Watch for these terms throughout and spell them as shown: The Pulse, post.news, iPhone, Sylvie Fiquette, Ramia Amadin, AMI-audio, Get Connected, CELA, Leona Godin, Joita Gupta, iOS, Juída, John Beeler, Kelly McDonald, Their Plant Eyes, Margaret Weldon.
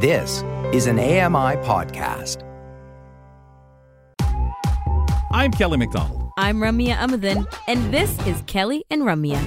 This is an AMI podcast. I'm Kelly McDonald. I'm Ramia Amadin, and this is Kelly and Ramia.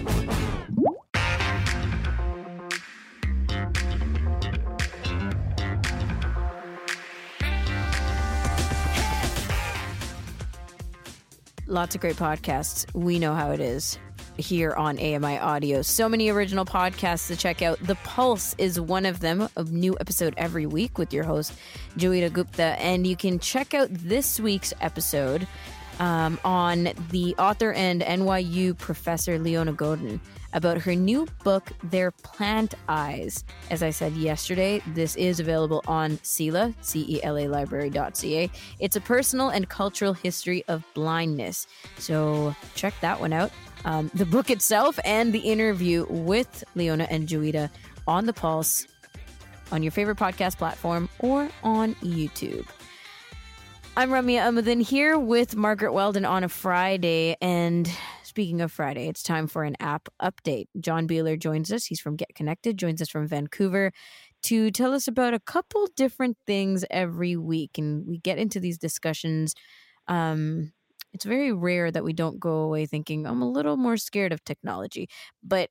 Lots of great podcasts. We know how it is here on AMI-audio. So many original podcasts to check out. The Pulse is one of them, a new episode every week with your host, Joita Gupta. And you can check out this week's episode on the author and NYU professor Leona Godin about her new book, Their Plant Eyes. As I said yesterday, this is available on CELA, C-E-L-A library.ca. It's a personal and cultural history of blindness. So check that one out. The book itself and the interview with Leona and Juída on The Pulse, on your favorite podcast platform, or on YouTube. I'm Ramia Amadin here with Margaret Weldon on a Friday. And speaking of Friday, it's time for an app update. John Beeler joins us. He's from Get Connected, joins us from Vancouver to tell us about a couple different things every week. And we get into these discussions. It's very rare that we don't go away thinking, I'm a little more scared of technology. But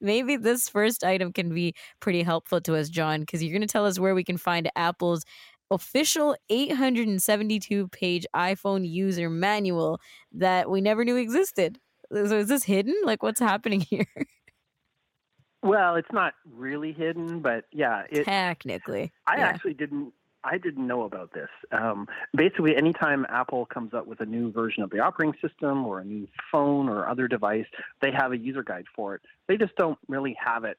maybe this first item can be pretty helpful to us, John, because you're going to tell us where we can find Apple's official 872-page iPhone user manual that we never knew existed. So is this hidden? Like, what's happening here? Well, it's not really hidden, but yeah. Technically. I didn't know about this. Basically, anytime Apple comes up with a new version of the operating system or a new phone or other device, they have a user guide for it. They just don't really have it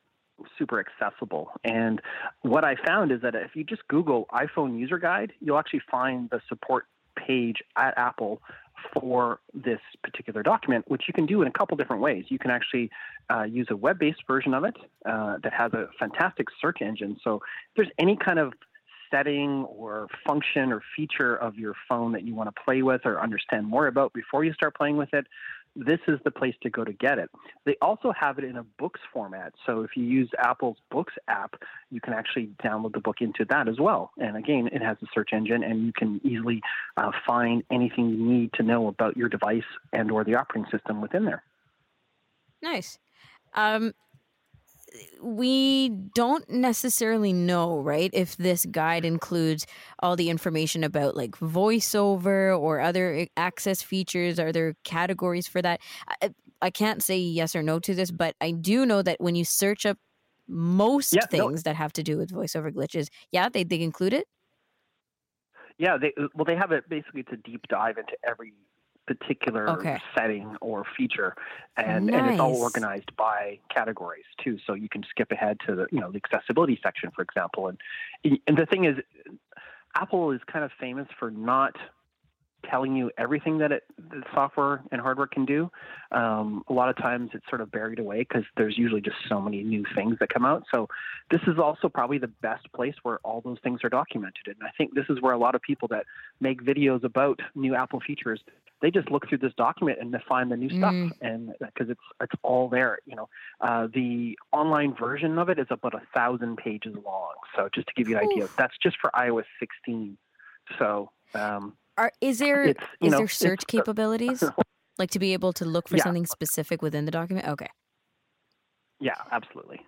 super accessible. And what I found is that if you just Google iPhone user guide, you'll actually find the support page at Apple for this particular document, which you can do in a couple different ways. You can actually use a web-based version of it that has a fantastic search engine. So if there's any kind of setting or function or feature of your phone that you want to play with or understand more about before you start playing with it, this is the place to go to get it. They also have it in a books format. So if you use Apple's Books app, you can actually download the book into that as well. And again, it has a search engine and you can easily find anything you need to know about your device and or the operating system within there. Nice. We don't necessarily know, right, if this guide includes all the information about like voiceover or other access features. Are there categories for that? I can't say yes or no to this, but I do know that when you search up most things that have to do with voiceover glitches, they include it. Yeah, they have it basically to deep dive into every particular setting or feature, and it's all organized by categories too. So you can skip ahead to the accessibility section, for example. And the thing is, Apple is kind of famous for not telling you everything that the software and hardware can do. A lot of times it's sort of buried away because there's usually just so many new things that come out. So this is also probably the best place where all those things are documented. And I think this is where a lot of people that make videos about new Apple features, they just look through this document and they find the new stuff, and because it's all there. The online version of it is about 1,000 pages long. So just to give you an idea, that's just for iOS 16. So is there search capabilities, like to be able to look for something specific within the document? Okay. Yeah, absolutely.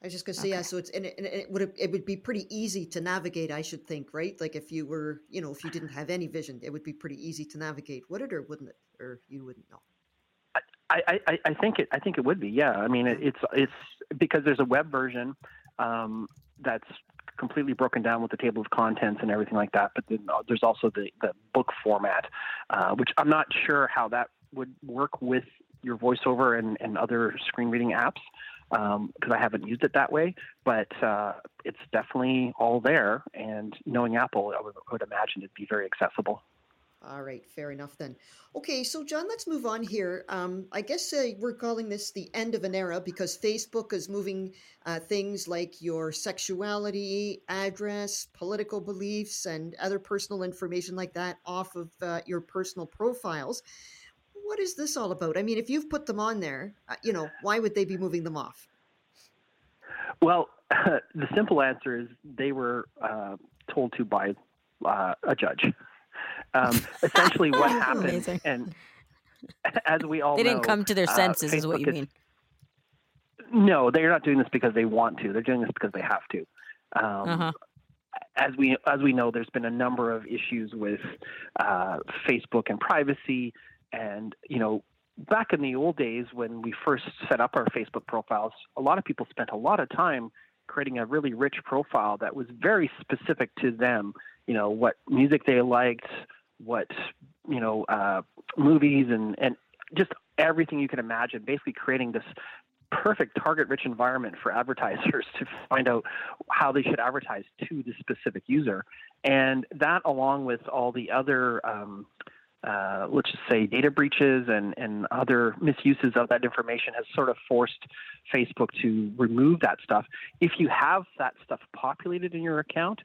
I was just going to say, so it's, and it would be pretty easy to navigate, I should think, right? Like if you were, if you didn't have any vision, it would be pretty easy to navigate, would it, or wouldn't it? Or you wouldn't know? I think it would be. Yeah. I mean, it's because there's a web version that's completely broken down with the table of contents and everything like that. But then there's also the book format, which I'm not sure how that would work with your voiceover and other screen reading apps, because I haven't used it that way, but it's definitely all there. And knowing Apple, I would imagine it'd be very accessible. All right, fair enough then. Okay, so John, let's move on here. I guess we're calling this the end of an era because Facebook is moving things like your sexuality, address, political beliefs, and other personal information like that off of your personal profiles. What is this all about? I mean, if you've put them on there, why would they be moving them off? Well, The simple answer is they were told to by a judge. Essentially what happened, amazing. And as we all know... They didn't come to their senses is what you mean. No, they're not doing this because they want to. They're doing this because they have to. As we know, there's been a number of issues with Facebook and privacy. And, you know, back in the old days when we first set up our Facebook profiles, a lot of people spent a lot of time creating a really rich profile that was very specific to them. You know, what music they liked, what, you know, movies and just everything you can imagine, basically creating this perfect target-rich environment for advertisers to find out how they should advertise to the specific user. And that, along with all the other, let's just say, data breaches and other misuses of that information, has sort of forced Facebook to remove that stuff. If you have that stuff populated in your account,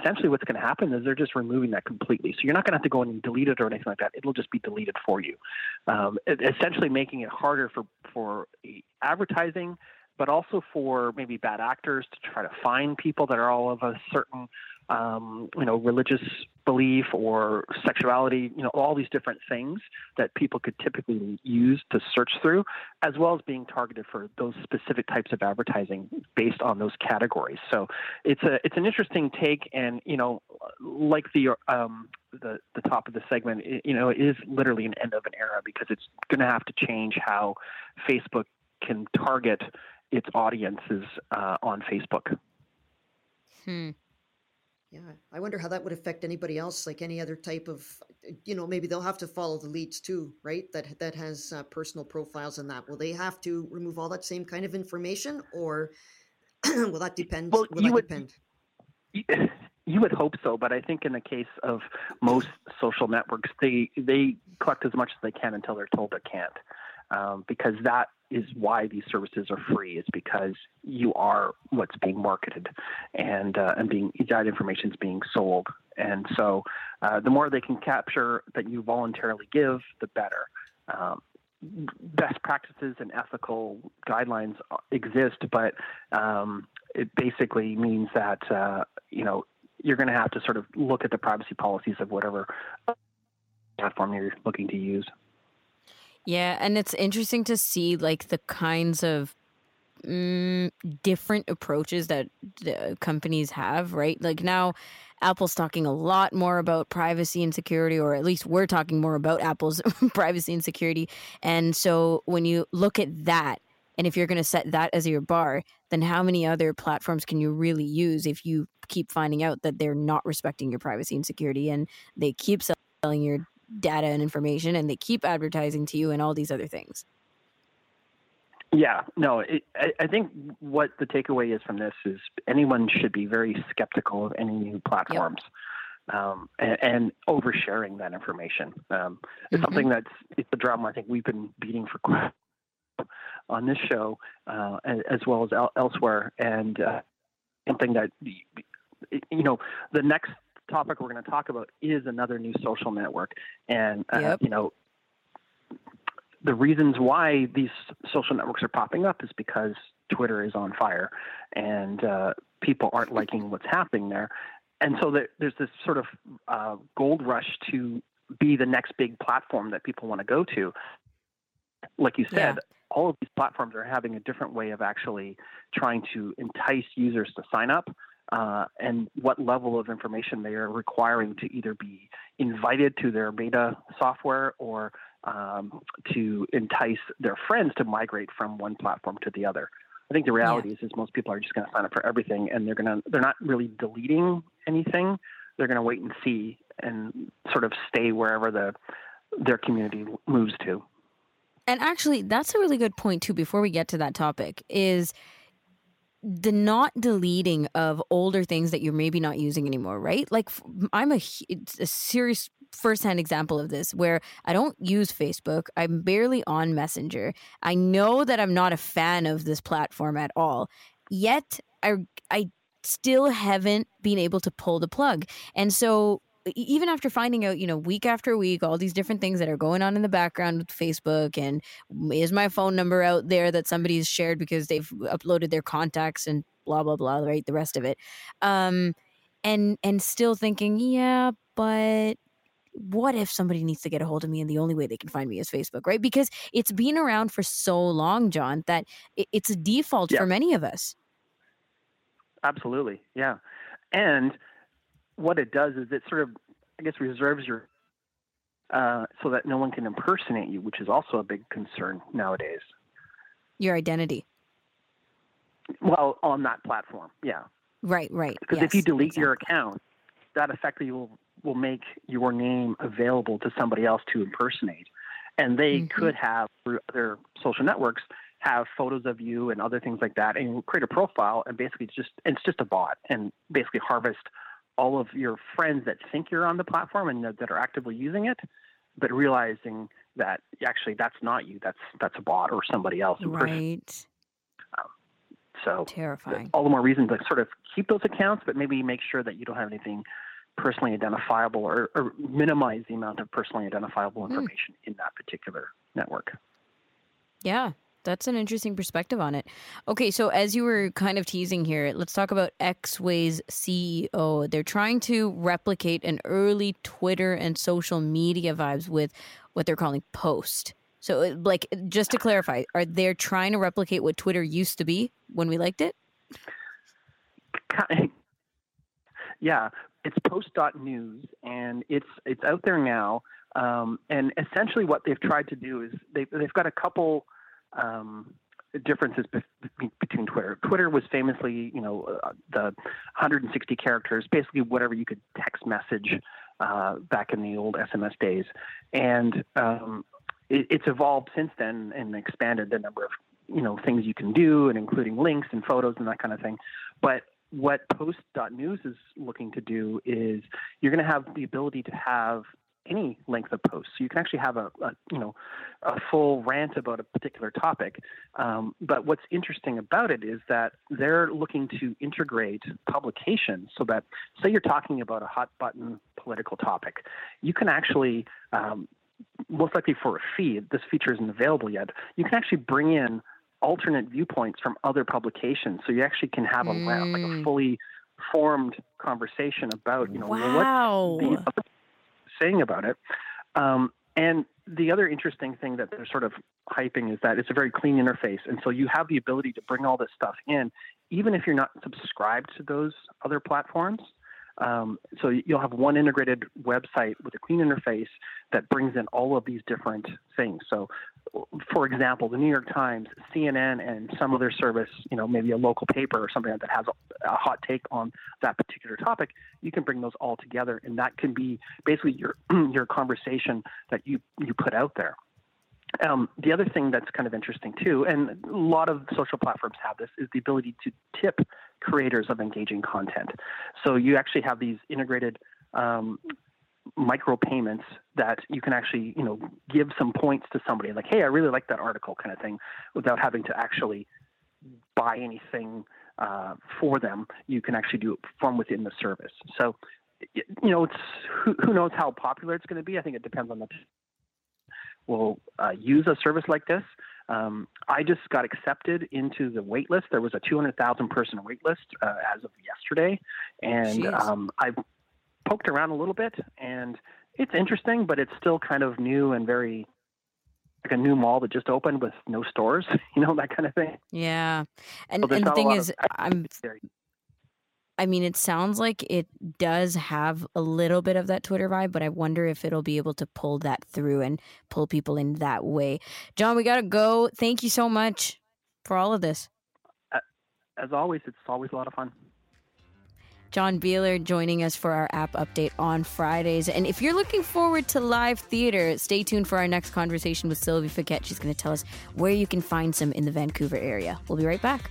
essentially what's going to happen is they're just removing that completely. So you're not going to have to go in and delete it or anything like that. It'll just be deleted for you, essentially making it harder for advertising, but also for maybe bad actors to try to find people that are all of a certain religious belief or sexuality, you know, all these different things that people could typically use to search through, as well as being targeted for those specific types of advertising based on those categories. So it's an interesting take, and, you know, like the top of the segment, it, you know, it is literally an end of an era, because it's going to have to change how Facebook can target its audiences on Facebook. Yeah, I wonder how that would affect anybody else, like any other type of, you know, maybe they'll have to follow the leads too, right? That has personal profiles and that. Will they have to remove all that same kind of information, or will that depend? Well, you would hope so, but I think in the case of most social networks, they collect as much as they can until they're told they can't, because that is why these services are free. It's because you are what's being marketed, and being that information is being sold. And so the more they can capture that you voluntarily give, the better. Best practices and ethical guidelines exist, but it basically means that you're going to have to sort of look at the privacy policies of whatever platform you're looking to use. Yeah, and it's interesting to see, like, the kinds of different approaches that the companies have, right? Like, now Apple's talking a lot more about privacy and security, or at least we're talking more about Apple's privacy and security. And so when you look at that, and if you're going to set that as your bar, then how many other platforms can you really use if you keep finding out that they're not respecting your privacy and security, and they keep selling your data and information, and they keep advertising to you and all these other things? Yeah, no, I think what the takeaway is from this is anyone should be very skeptical of any new platforms, and oversharing that information. It's something it's the drum I think we've been beating for quite on this show, as well as elsewhere. And something that, you know, the next topic we're going to talk about is another new social network, and you know, the reasons why these social networks are popping up is because Twitter is on fire, and people aren't liking what's happening there, and so there's this sort of gold rush to be the next big platform that people want to go to. Like you said, all of these platforms are having a different way of actually trying to entice users to sign up. And what level of information they are requiring to either be invited to their beta software, or to entice their friends to migrate from one platform to the other. I think the reality is most people are just going to sign up for everything, and they're not really deleting anything. They're going to wait and see, and sort of stay wherever their community moves to. And actually, that's a really good point too, before we get to that topic, is the not deleting of older things that you're maybe not using anymore, right? Like, I'm a serious firsthand example of this, where I don't use Facebook. I'm barely on Messenger. I know that I'm not a fan of this platform at all. Yet I still haven't been able to pull the plug. And so even after finding out, you know, week after week, all these different things that are going on in the background with Facebook, and is my phone number out there that somebody's shared because they've uploaded their contacts and blah, blah, blah, right? The rest of it. And still thinking, yeah, but what if somebody needs to get a hold of me and the only way they can find me is Facebook, right? Because it's been around for so long, John, that it's a default for many of us. Absolutely. Yeah. And what it does is it sort of, I guess, reserves your, so that no one can impersonate you, which is also a big concern nowadays. Your identity. Well, on that platform. Yeah. Right, right. Because if you delete your account, that effectively will make your name available to somebody else to impersonate. And they could have, through their social networks, have photos of you and other things like that, and create a profile, and basically it's just a bot, and basically harvest all of your friends that think you're on the platform and that are actively using it, but realizing that actually that's not you, that's a bot or somebody else. Right. So terrifying. All the more reason to sort of keep those accounts, but maybe make sure that you don't have anything personally identifiable, or minimize the amount of personally identifiable information in that particular network. Yeah, that's an interesting perspective on it. Okay, so as you were kind of teasing here, let's talk about Xway's CEO. They're trying to replicate an early Twitter and social media vibes with what they're calling Post. So, like, just to clarify, are they trying to replicate what Twitter used to be when we liked it? Yeah, it's post.news, and it's out there now. And essentially what they've tried to do is they've got a couple differences between Twitter. Twitter was famously, you know, the 160 characters, basically whatever you could text message back in the old SMS days. And it's evolved since then and expanded the number of, you know, things you can do, and including links and photos and that kind of thing. But what post.news is looking to do is you're going to have the ability to have any length of posts. So you can actually have a full rant about a particular topic. But what's interesting about it is that they're looking to integrate publications so that, say you're talking about a hot button political topic, you can actually, most likely for a feed, this feature isn't available yet, you can actually bring in alternate viewpoints from other publications. So you actually can have a fully formed conversation about, you know, what the saying about it. And the other interesting thing that they're sort of hyping is that it's a very clean interface. And so you have the ability to bring all this stuff in, even if you're not subscribed to those other platforms. So you'll have one integrated website with a clean interface that brings in all of these different things. So, for example, the New York Times, CNN, and some other service, you know, maybe a local paper or something that has a hot take on that particular topic, you can bring those all together, and that can be basically your conversation that you put out there. The other thing that's kind of interesting too, and a lot of social platforms have this, is the ability to tip creators of engaging content. So you actually have these integrated micro payments that you can actually, you know, give some points to somebody, like, hey, I really like that article, kind of thing, without having to actually buy anything for them. You can actually do it from within the service. So, you know, it's who knows how popular it's going to be. I think it depends on the will use a service like this. I just got accepted into the wait list. There was a 200,000 person wait list as of yesterday. And I've poked around a little bit, and it's interesting, but it's still kind of new and very like a new mall that just opened with no stores, you know, that kind of thing. Yeah. And the thing is, I mean, it sounds like it does have a little bit of that Twitter vibe, but I wonder if it'll be able to pull that through and pull people in that way. John, we got to go. Thank you so much for all of this. As always, it's always a lot of fun. John Beeler joining us for our app update on Fridays. And if you're looking forward to live theater, stay tuned for our next conversation with Sylvie Fiquette. She's going to tell us where you can find some in the Vancouver area. We'll be right back.